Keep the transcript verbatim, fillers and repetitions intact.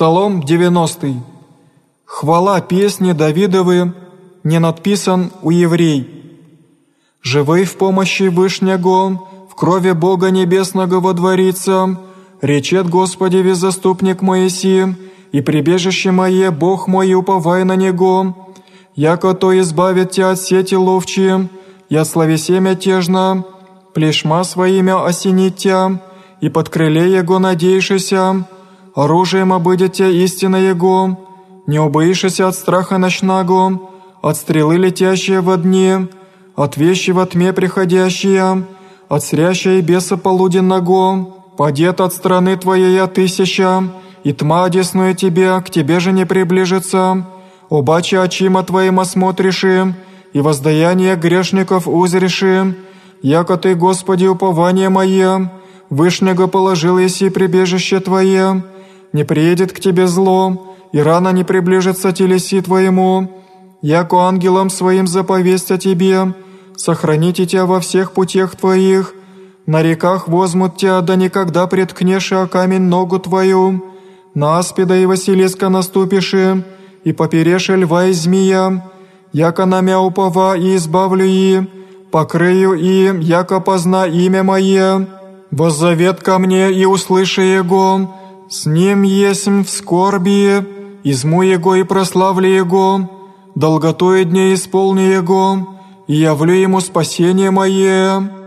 Псалом девяностый. Хвала песни Давидовы не надписан у еврей. Живый в помощи Вышнего, в крови Бога Небесного водворится, речет Господи везаступник Моисий, и прибежище мое, Бог мой, уповай на Него, яко то избавит тебя от сети ловчи, я слави семя тежно, плешма своими осенит тебя, и под крыле Его надейшися, оружием обыдет тебя истина Его, не убоишься от страха ночного, от стрелы летящие во дни, от вещи во тьме приходящие, от срящей беса полуденного, падет от страны твоей от тысяча, и тьма одесную тебе, к тебе же не приближится. Обаче очима твоим осмотриши, и воздаяние грешников узреши, яко ты, Господи, упование мое, Вышнего положил еси прибежище твое, не приедет к тебе зло, и рано не приближится телеси твоему, яко ангелам своим заповесть о тебе, сохраните тебя во всех путях твоих, на реках возьмут тебя, да никогда преткнешь о камень ногу твою, на аспида и василиска наступиши, и попереши льва и змея, яко на мя упова и избавлю и, покрыю и, яко позна имя мое, воззовет ко мне и услыши его, с ним есмь в скорби, изму его и прославлю его, долготою дней исполни его, и явлю ему спасение мое».